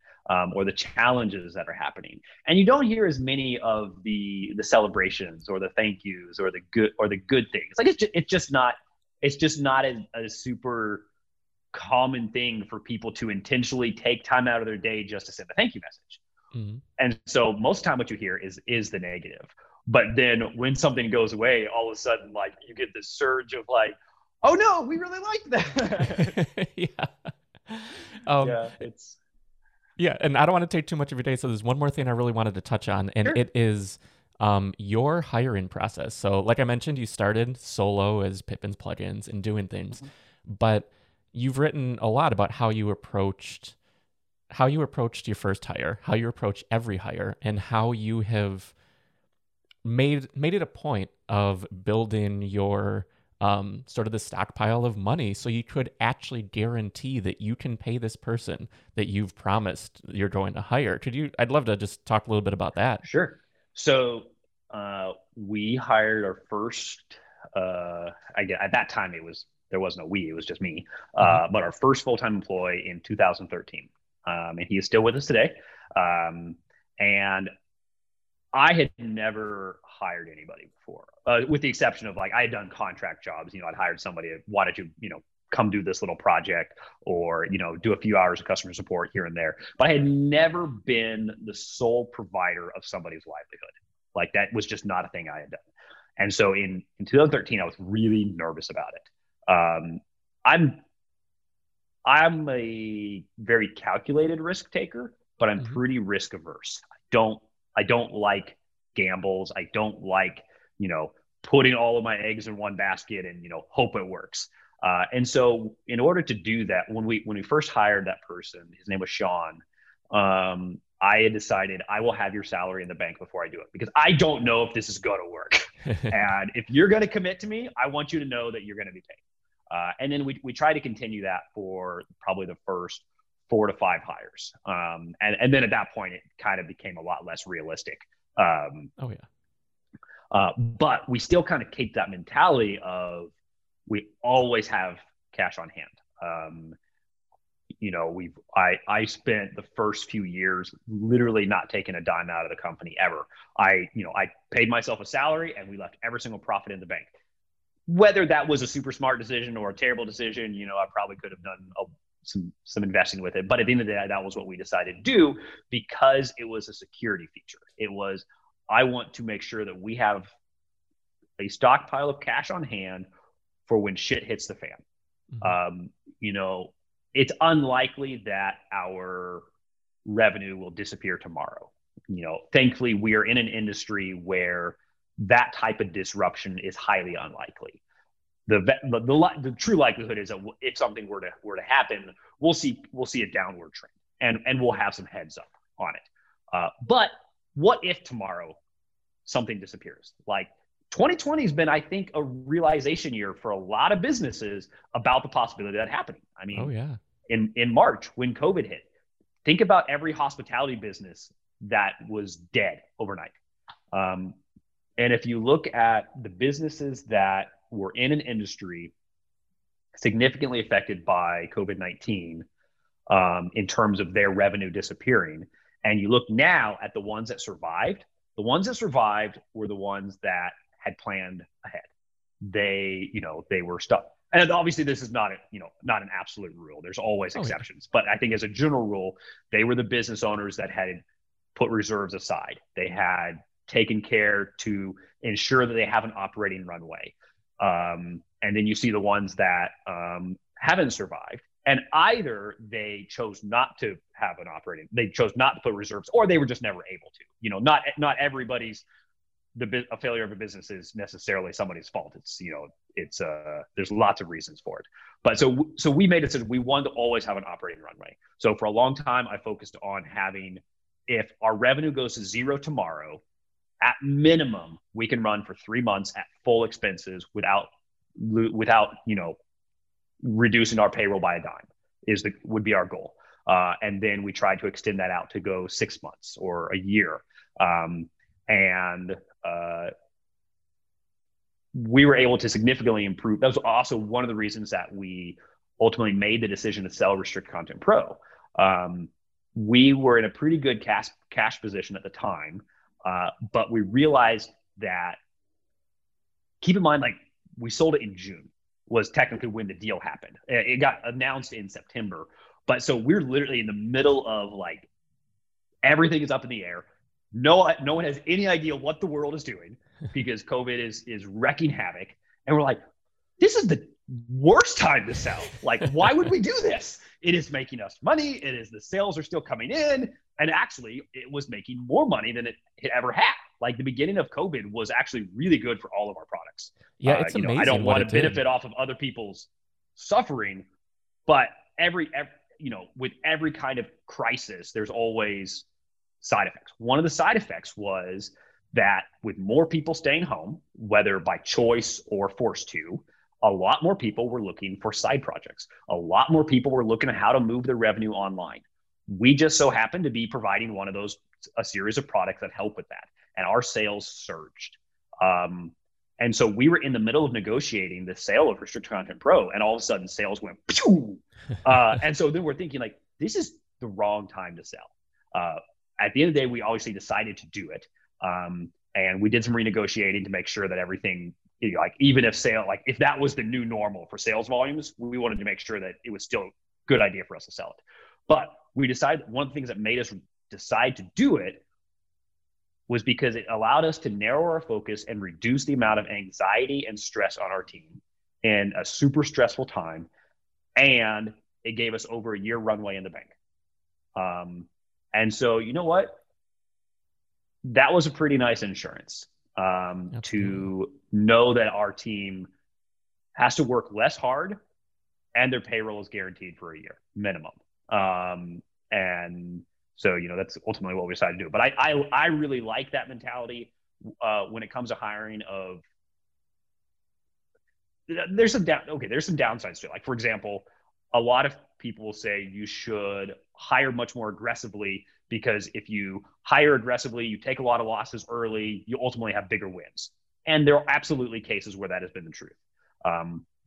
or the challenges that are happening. And you don't hear as many of the celebrations or the thank yous or the good things. Like it's just not a super common thing for people to intentionally take time out of their day just to send a thank you message. Mm-hmm. And so most of the time what you hear is the negative. But then when something goes away, all of a sudden, like you get this surge of like, oh no, we really liked that. And I don't want to take too much of your day, so there's one more thing I really wanted to touch on, and it is your hiring process. So like I mentioned, you started solo as Pippin's plugins and doing things, mm-hmm. but you've written a lot about how you approached your first hire, how you approach every hire, and how you have made it a point of building your sort of the stockpile of money, so you could actually guarantee that you can pay this person that you've promised you're going to hire. I'd love to just talk a little bit about that. Sure. So we hired our first, at that time there wasn't a we, it was just me, mm-hmm. but our first full-time employee in 2013. And he is still with us today. And I had never hired anybody before, with the exception of like I had done contract jobs. I'd hired somebody, why don't you, come do this little project, or, do a few hours of customer support here and there. But I had never been the sole provider of somebody's livelihood. Like that was just not a thing I had done. And so in 2013, I was really nervous about it. I'm a very calculated risk taker, but I'm mm-hmm. pretty risk averse. I don't like gambles. I don't like, putting all of my eggs in one basket and, hope it works. And so in order to do that, when we first hired that person, his name was Sean, I had decided I will have your salary in the bank before I do it, because I don't know if this is going to work. And if you're going to commit to me, I want you to know that you're going to be paid. And then we try to continue that for probably the first 4 to 5 hires. And then at that point, it kind of became a lot less realistic. But we still kind of keep that mentality of we always have cash on hand. I spent the first few years literally not taking a dime out of the company ever. I paid myself a salary and we left every single profit in the bank. Whether that was a super smart decision or a terrible decision, I probably could have done some investing with it. But at the end of the day, that was what we decided to do, because it was a security feature. It was, I want to make sure that we have a stockpile of cash on hand for when shit hits the fan. Mm-hmm. It's unlikely that our revenue will disappear tomorrow. Thankfully, we are in an industry where that type of disruption is highly unlikely. The true likelihood is that if something were to happen, we'll see a downward trend, and we'll have some heads up on it. But what if tomorrow something disappears? Like 2020 has been, I think, a realization year for a lot of businesses about the possibility of that happening. I mean, in March when COVID hit, think about every hospitality business that was dead overnight. And if you look at the businesses that were in an industry significantly affected by COVID-19 in terms of their revenue disappearing, and you look now at the ones that survived, the ones that survived were the ones that had planned ahead. They, you know, they were stuck. And obviously this is not, not an absolute rule. There's always exceptions, but I think as a general rule, they were the business owners that had put reserves aside. They had taken care to ensure that they have an operating runway. And then you see the ones that haven't survived, and either they chose not to have an operating, they chose not to put reserves, or they were just never able to. You know, not everybody's a failure of a business is necessarily somebody's fault. It's, it's there's lots of reasons for it. But so we made a decision. We wanted to always have an operating runway. So for a long time, I focused on having, if our revenue goes to zero tomorrow, at minimum, we can run for 3 months at full expenses without reducing our payroll by a dime would be our goal. And then we tried to extend that out to go 6 months or a year. We were able to significantly improve. That was also one of the reasons that we ultimately made the decision to sell Restricted Content Pro. We were in a pretty good cash position at the time, but we realized that, keep in mind, like, we sold it in June, was technically when the deal happened. It got announced in September. But so we're literally in the middle of, like, everything is up in the air. No one has any idea what the world is doing because COVID is wrecking havoc. And we're like, this is the worst time to sell. Like, why would we do this? It is making us money. It is, the sales are still coming in. And actually, it was making more money than it ever had. Like, the beginning of COVID was actually really good for all of our products. Yeah, it's amazing. I don't want to benefit off of other people's suffering, but with every kind of crisis, there's always side effects. One of the side effects was that with more people staying home, whether by choice or forced to, a lot more people were looking for side projects. A lot more people were looking at how to move their revenue online. We just so happened to be providing one of those, a series of products that help with that. And our sales surged. And so we were in the middle of negotiating the sale of Restricted Content Pro, and all of a sudden sales went, pew! And so then we're thinking, like, this is the wrong time to sell. At the end of the day, we obviously decided to do it. And we did some renegotiating to make sure that everything, even if if that was the new normal for sales volumes, we wanted to make sure that it was still a good idea for us to sell it. But we decided, one of the things that made us decide to do it was because it allowed us to narrow our focus and reduce the amount of anxiety and stress on our team in a super stressful time. And it gave us over a year runway in the bank. And so, you know what? That was a pretty nice insurance to know that our team has to work less hard and their payroll is guaranteed for a year minimum. And so, that's ultimately what we decided to do. But I really like that mentality when it comes to hiring. There's some downsides to it. Like, for example, a lot of people will say you should hire much more aggressively, because if you hire aggressively, you take a lot of losses early, you ultimately have bigger wins. And there are absolutely cases where that has been the truth.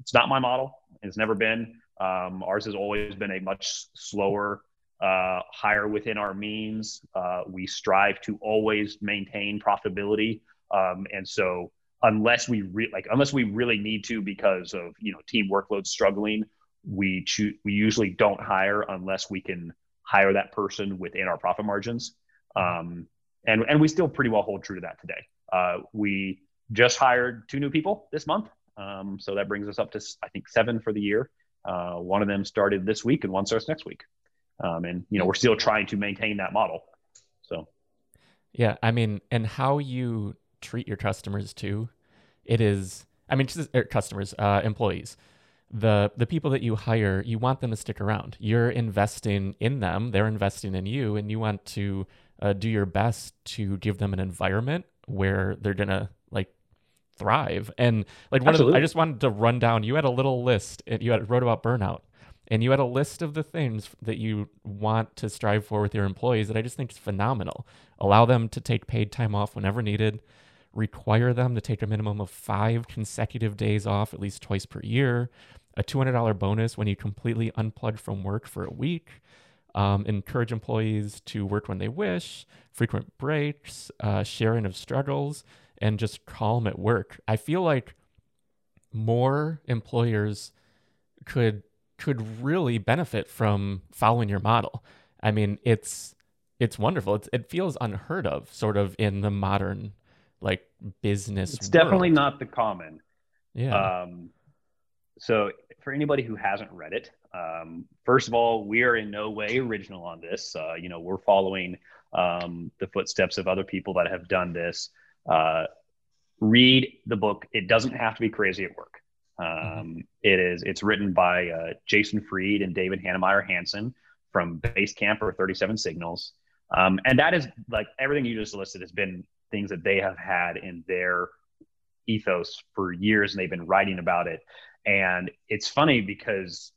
It's not my model. It's never been. Ours has always been a much slower hire within our means. We strive to always maintain profitability. And so unless we really need to, because of, team workload struggling, we usually don't hire unless we can hire that person within our profit margins. And we still pretty well hold true to that today. We just hired 2 new people this month. So that brings us up to, I think, 7 for the year. One of them started this week and one starts next week. We're still trying to maintain that model. So. Yeah. I mean, and how you treat your customers too, employees, the people that you hire, you want them to stick around. You're investing in them, they're investing in you, and you want to do your best to give them an environment where they're going to, like, thrive. And like one of the, I just wanted to run down, you had a little list, you had wrote about burnout, and you had a list of the things that you want to strive for with your employees that I just think is phenomenal. Allow them to take paid time off whenever needed, require them to take a minimum of 5 consecutive days off at least twice per year, a $200 bonus when you completely unplug from work for a week, encourage employees to work when they wish, frequent breaks, sharing of struggles, and just calm at work. I feel like more employers could really benefit from following your model. I mean, it's wonderful. It feels unheard of, sort of, in the modern like business. It's definitely world. Not the common. Yeah. So for anybody who hasn't read it, first of all, we are in no way original on this. We're following the footsteps of other people that have done this. Read the book. It doesn't have to be crazy at work. It's written by Jason Fried and David Hansson from Basecamp or 37 Signals. And that is like everything you just listed has been things that they have had in their ethos for years, and they've been writing about it. And it's funny because,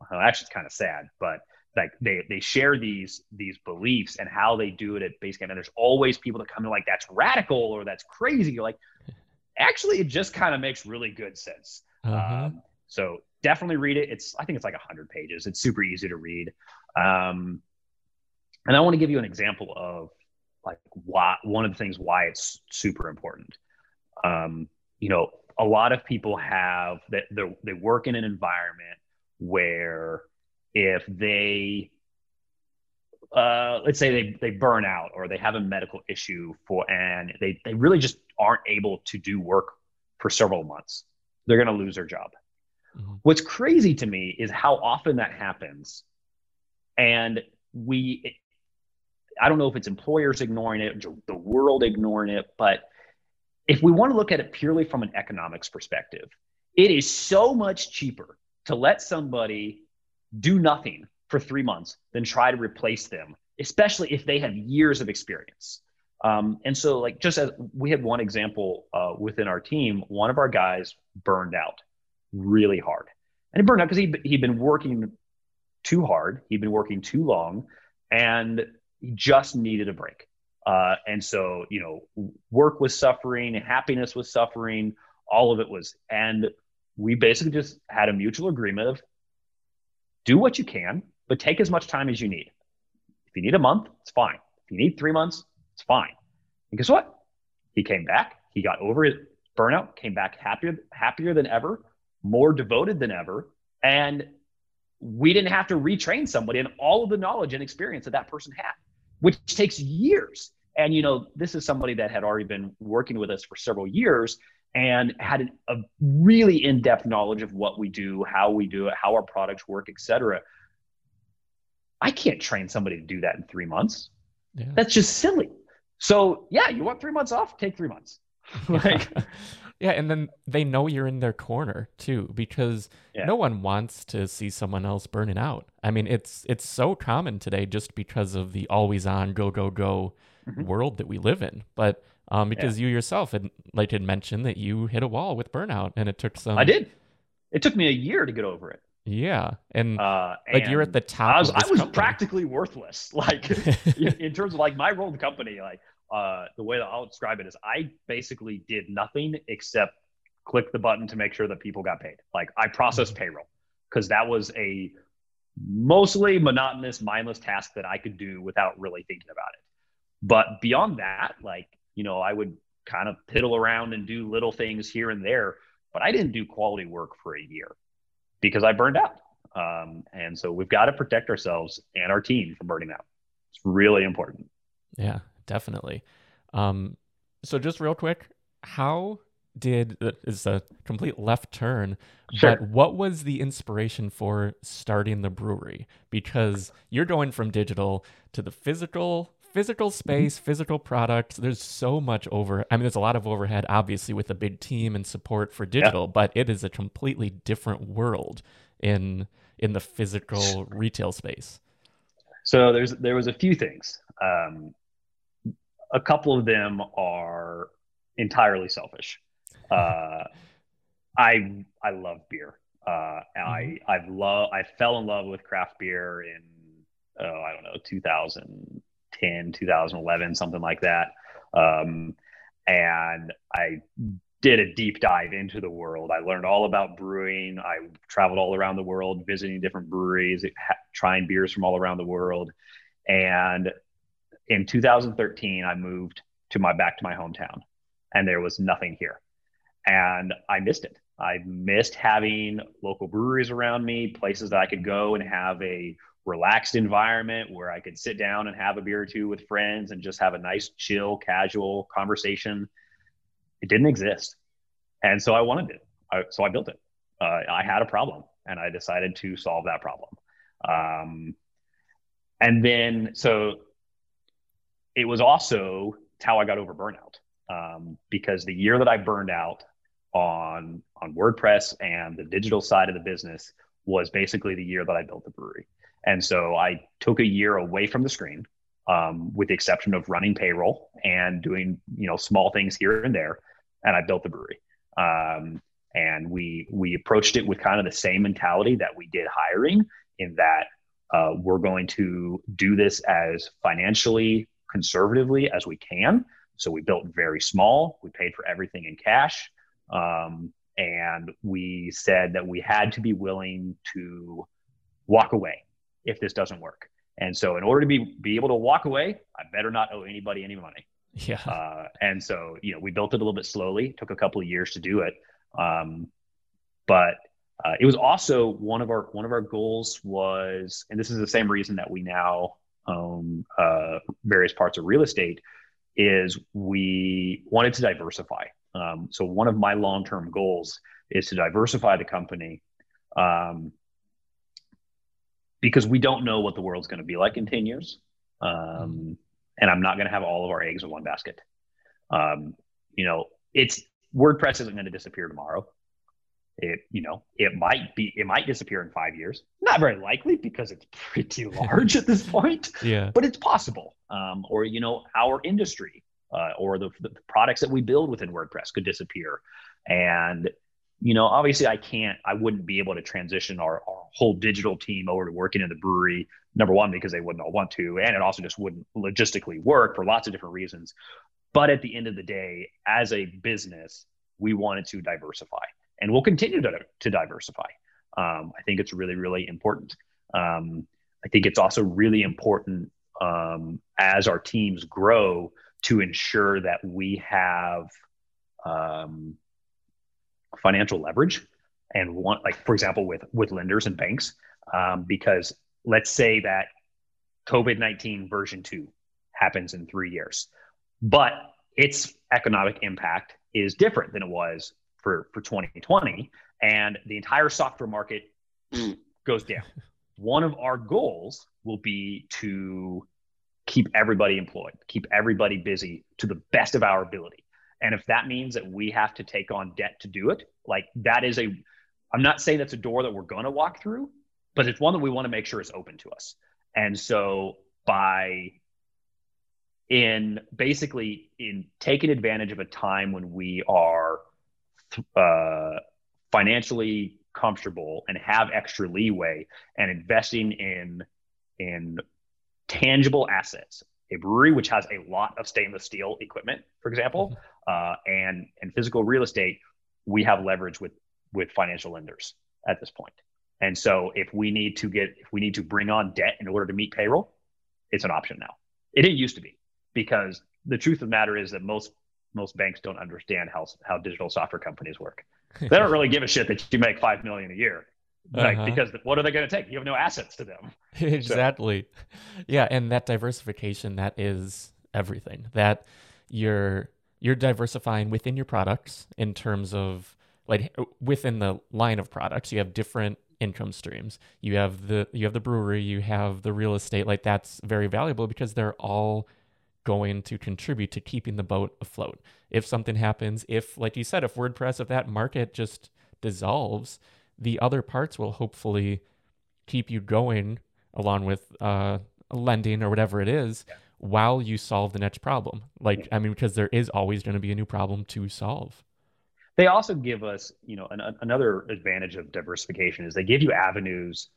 well, actually it's kind of sad, but like they share these beliefs and how they do it at Basecamp. And there's always people that come in like, that's radical or that's crazy. You're like, actually, it just kind of makes really good sense. So definitely read it. I think it's like 100 pages. It's super easy to read. And I want to give you an example of like one of the things why it's super important. A lot of people have that they work in an environment where if they, let's say they burn out or they have a medical issue and they really just aren't able to do work for several months, they're going to lose their job. Mm-hmm. What's crazy to me is how often that happens. And I don't know if it's employers ignoring it, the world ignoring it, but if we want to look at it purely from an economics perspective, it is so much cheaper to let somebody do nothing for 3 months than try to replace them, especially if they have years of experience. And so like, just as we had one example within our team, one of our guys burned out really hard, and he burned out because he'd been working too hard. He'd been working too long and he just needed a break. And so, work was suffering, happiness was suffering, all of it was, and we basically just had a mutual agreement of do what you can, but take as much time as you need. If you need a month, it's fine. If you need 3 months, it's fine. And guess what? He came back, he got over his burnout, came back happier than ever, more devoted than ever. And we didn't have to retrain somebody in all of the knowledge and experience that person had, which takes years. And, this is somebody that had already been working with us for several years and had a really in-depth knowledge of what we do it, how our products work, et cetera. I can't train somebody to do that in 3 months. Yeah. That's just silly. So yeah, you want 3 months off, take 3 months. Yeah. And then they know you're in their corner too, because no one wants to see someone else burning out. I mean, it's so common today just because of the always on go world that we live in. But because you yourself had mentioned that you hit a wall with burnout, and it took me a year to get over it. Yeah. And you're at the top. I was practically worthless. Like in terms of like my role in the company, like, the way that I'll describe it is I basically did nothing except click the button to make sure that people got paid. Like I processed payroll because that was a mostly monotonous, mindless task that I could do without really thinking about it. But beyond that, I would kind of piddle around and do little things here and there, but I didn't do quality work for a year because I burned out. And so we've got to protect ourselves and our team from burning out. It's really important. Yeah. Definitely. So just real quick, it's a complete left turn, sure, but what was the inspiration for starting the brewery? Because you're going from digital to the physical space, physical products. There's so much there's a lot of overhead, obviously, with a big team and support for digital, but it is a completely different world in the physical retail space. So there was a few things. A couple of them are entirely selfish. I love beer. I fell in love with craft beer in, oh, I don't know, 2010, 2011, something like that. And I did a deep dive into the world. I learned all about brewing. I traveled all around the world, visiting different breweries, trying beers from all around the world. And in 2013, I moved back to my hometown, and there was nothing here. And I missed it. I missed having local breweries around me, places that I could go and have a relaxed environment where I could sit down and have a beer or two with friends and just have a nice, chill, casual conversation. It didn't exist. And so I wanted it. So I built it. I had a problem, and I decided to solve that problem. And then, so it was also how I got over burnout. Because the year that I burned out on WordPress and the digital side of the business was basically the year that I built the brewery. And so I took a year away from the screen, with the exception of running payroll and doing, small things here and there. And I built the brewery. And we approached it with kind of the same mentality that we did hiring, in that we're going to do this as financially conservatively as we can. So we built very small, we paid for everything in cash. And we said that we had to be willing to walk away if this doesn't work. And so in order to be able to walk away, I better not owe anybody any money. Yeah. And so, we built it a little bit slowly, took a couple of years to do it. But it was also one of our goals was, and this is the same reason that we now own various parts of real estate, is we wanted to diversify. So one of my long-term goals is to diversify the company, because we don't know what the world's going to be like in 10 years. And I'm not going to have all of our eggs in one basket. WordPress isn't going to disappear tomorrow. It might disappear in 5 years. Not very likely, because it's pretty large at this point, yeah, but it's possible. Our industry, or the products that we build within WordPress could disappear. And, obviously I wouldn't be able to transition our whole digital team over to working in the brewery, number one, because they wouldn't all want to, and it also just wouldn't logistically work for lots of different reasons. But at the end of the day, as a business, we wanted to diversify. And we'll continue to diversify. I think it's really, really important. I think it's also really important, as our teams grow, to ensure that we have financial leverage. And for example, with lenders and banks, because let's say that COVID-19 version 2 happens in 3 years, but its economic impact is different than it was for 2020, and the entire software market goes down. One of our goals will be to keep everybody employed, keep everybody busy to the best of our ability. And if that means that we have to take on debt to do it, I'm not saying that's a door that we're going to walk through, but it's one that we want to make sure is open to us. And so in taking advantage of a time when we are financially comfortable and have extra leeway, and investing in tangible assets, a brewery, which has a lot of stainless steel equipment, for example, and physical real estate, we have leverage with financial lenders at this point. And so if we need to bring on debt in order to meet payroll, it's an option now. It didn't used to be, because the truth of the matter is that most banks don't understand how digital software companies work. They don't really give a shit that you make $5 million a year, because what are they going to take? You have no assets to them. Exactly. So. Yeah. And that diversification, that is everything. That you're diversifying within your products, in terms of within the line of products, you have different income streams. You have the brewery, you have the real estate. That's very valuable, because they're all going to contribute to keeping the boat afloat. If something happens, if WordPress, if that market just dissolves, the other parts will hopefully keep you going, along with lending or whatever it is, yeah, while you solve the next problem. Because there is always going to be a new problem to solve. They also give us, you know, another advantage of diversification is they give you avenues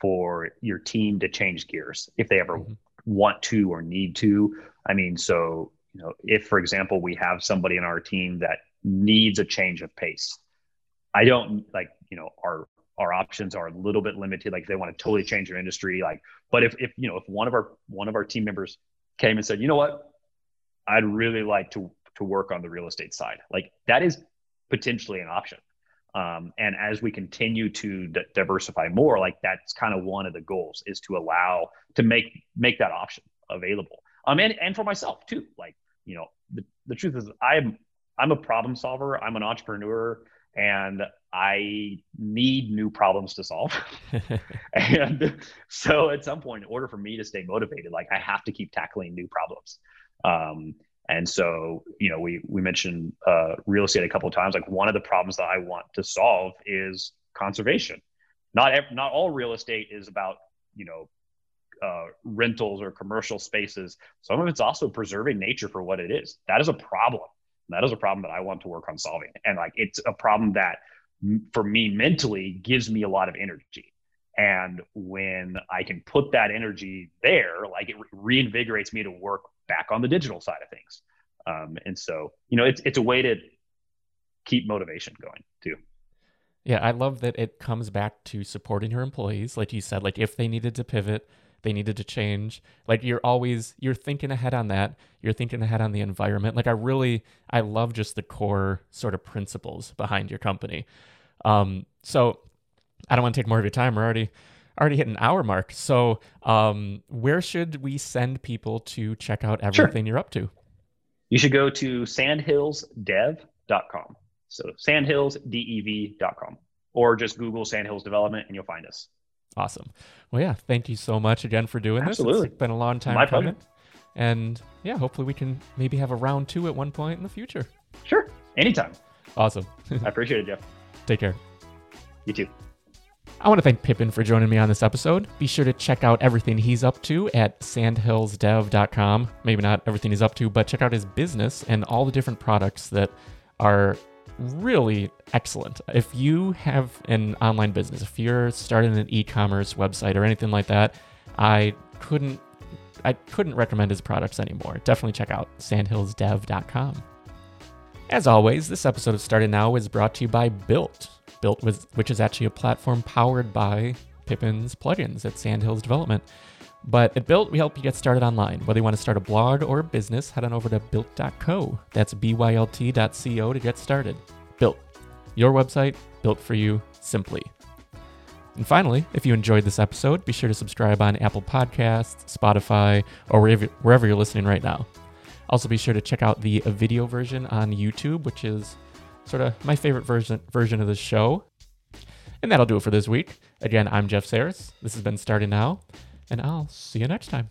for your team to change gears if they ever want to or need to. I mean, so, you know, if, for example, we have somebody in our team that needs a change of pace, I don't like, you know, our options are a little bit limited. Like if they want to totally change their industry, like, but if, you know, if one of our team members came and said, you know what, I'd really like to work on the real estate side. Like that is potentially an option. And as we continue to diversify more, like that's kind of one of the goals is to allow to make that option available. And for myself too, like, you know, the truth is I'm a problem solver. I'm an entrepreneur and I need new problems to solve. And so at some point, in order for me to stay motivated, like I have to keep tackling new problems. And so, you know, we mentioned real estate a couple of times. Like one of the problems that I want to solve is conservation. Not all real estate is about, you know, rentals or commercial spaces. Some of it's also preserving nature for what it is. That is a problem. That is a problem that I want to work on solving. And like, it's a problem that for me mentally gives me a lot of energy. And when I can put that energy there, like it reinvigorates me to work back on the digital side of things. And so, you know, it's a way to keep motivation going too. Yeah. I love that it comes back to supporting your employees. Like you said, like if they needed to pivot, they needed to change. Like you're thinking ahead on that. You're thinking ahead on the environment. Like I love just the core sort of principles behind your company. So I don't want to take more of your time. We're already hit an hour mark. So where should we send people to check out everything you're up to? You should go to sandhillsdev.com. So sandhillsdev.com, or just Google Sandhills Development and you'll find us. Awesome. Well, yeah, thank you so much again for doing this. It's been a long time coming. And yeah, hopefully we can maybe have a round two at one point in the future. Sure. Anytime. Awesome. I appreciate it, Jeff. Take care. You too. I want to thank Pippin for joining me on this episode. Be sure to check out everything he's up to at sandhillsdev.com. Maybe not everything he's up to, but check out his business and all the different products that are really excellent. If you have an online business, if you're starting an e-commerce website or anything like that, I couldn't recommend his products anymore. Definitely check out sandhillsdev.com. As always, this episode of Started Now is brought to you by Built. Built, which is actually a platform powered by Pippin's plugins at Sandhills Development. But at Built, we help you get started online. Whether you want to start a blog or a business, head on over to built.co. That's BYLT.co to get started. Built, your website built for you simply. And finally, if you enjoyed this episode, be sure to subscribe on Apple Podcasts, Spotify, or wherever you're listening right now. Also, be sure to check out the video version on YouTube, which is sort of my favorite version of the show. And that'll do it for this week. Again, I'm Jeff Sarris. This has been Starting Now, and I'll see you next time.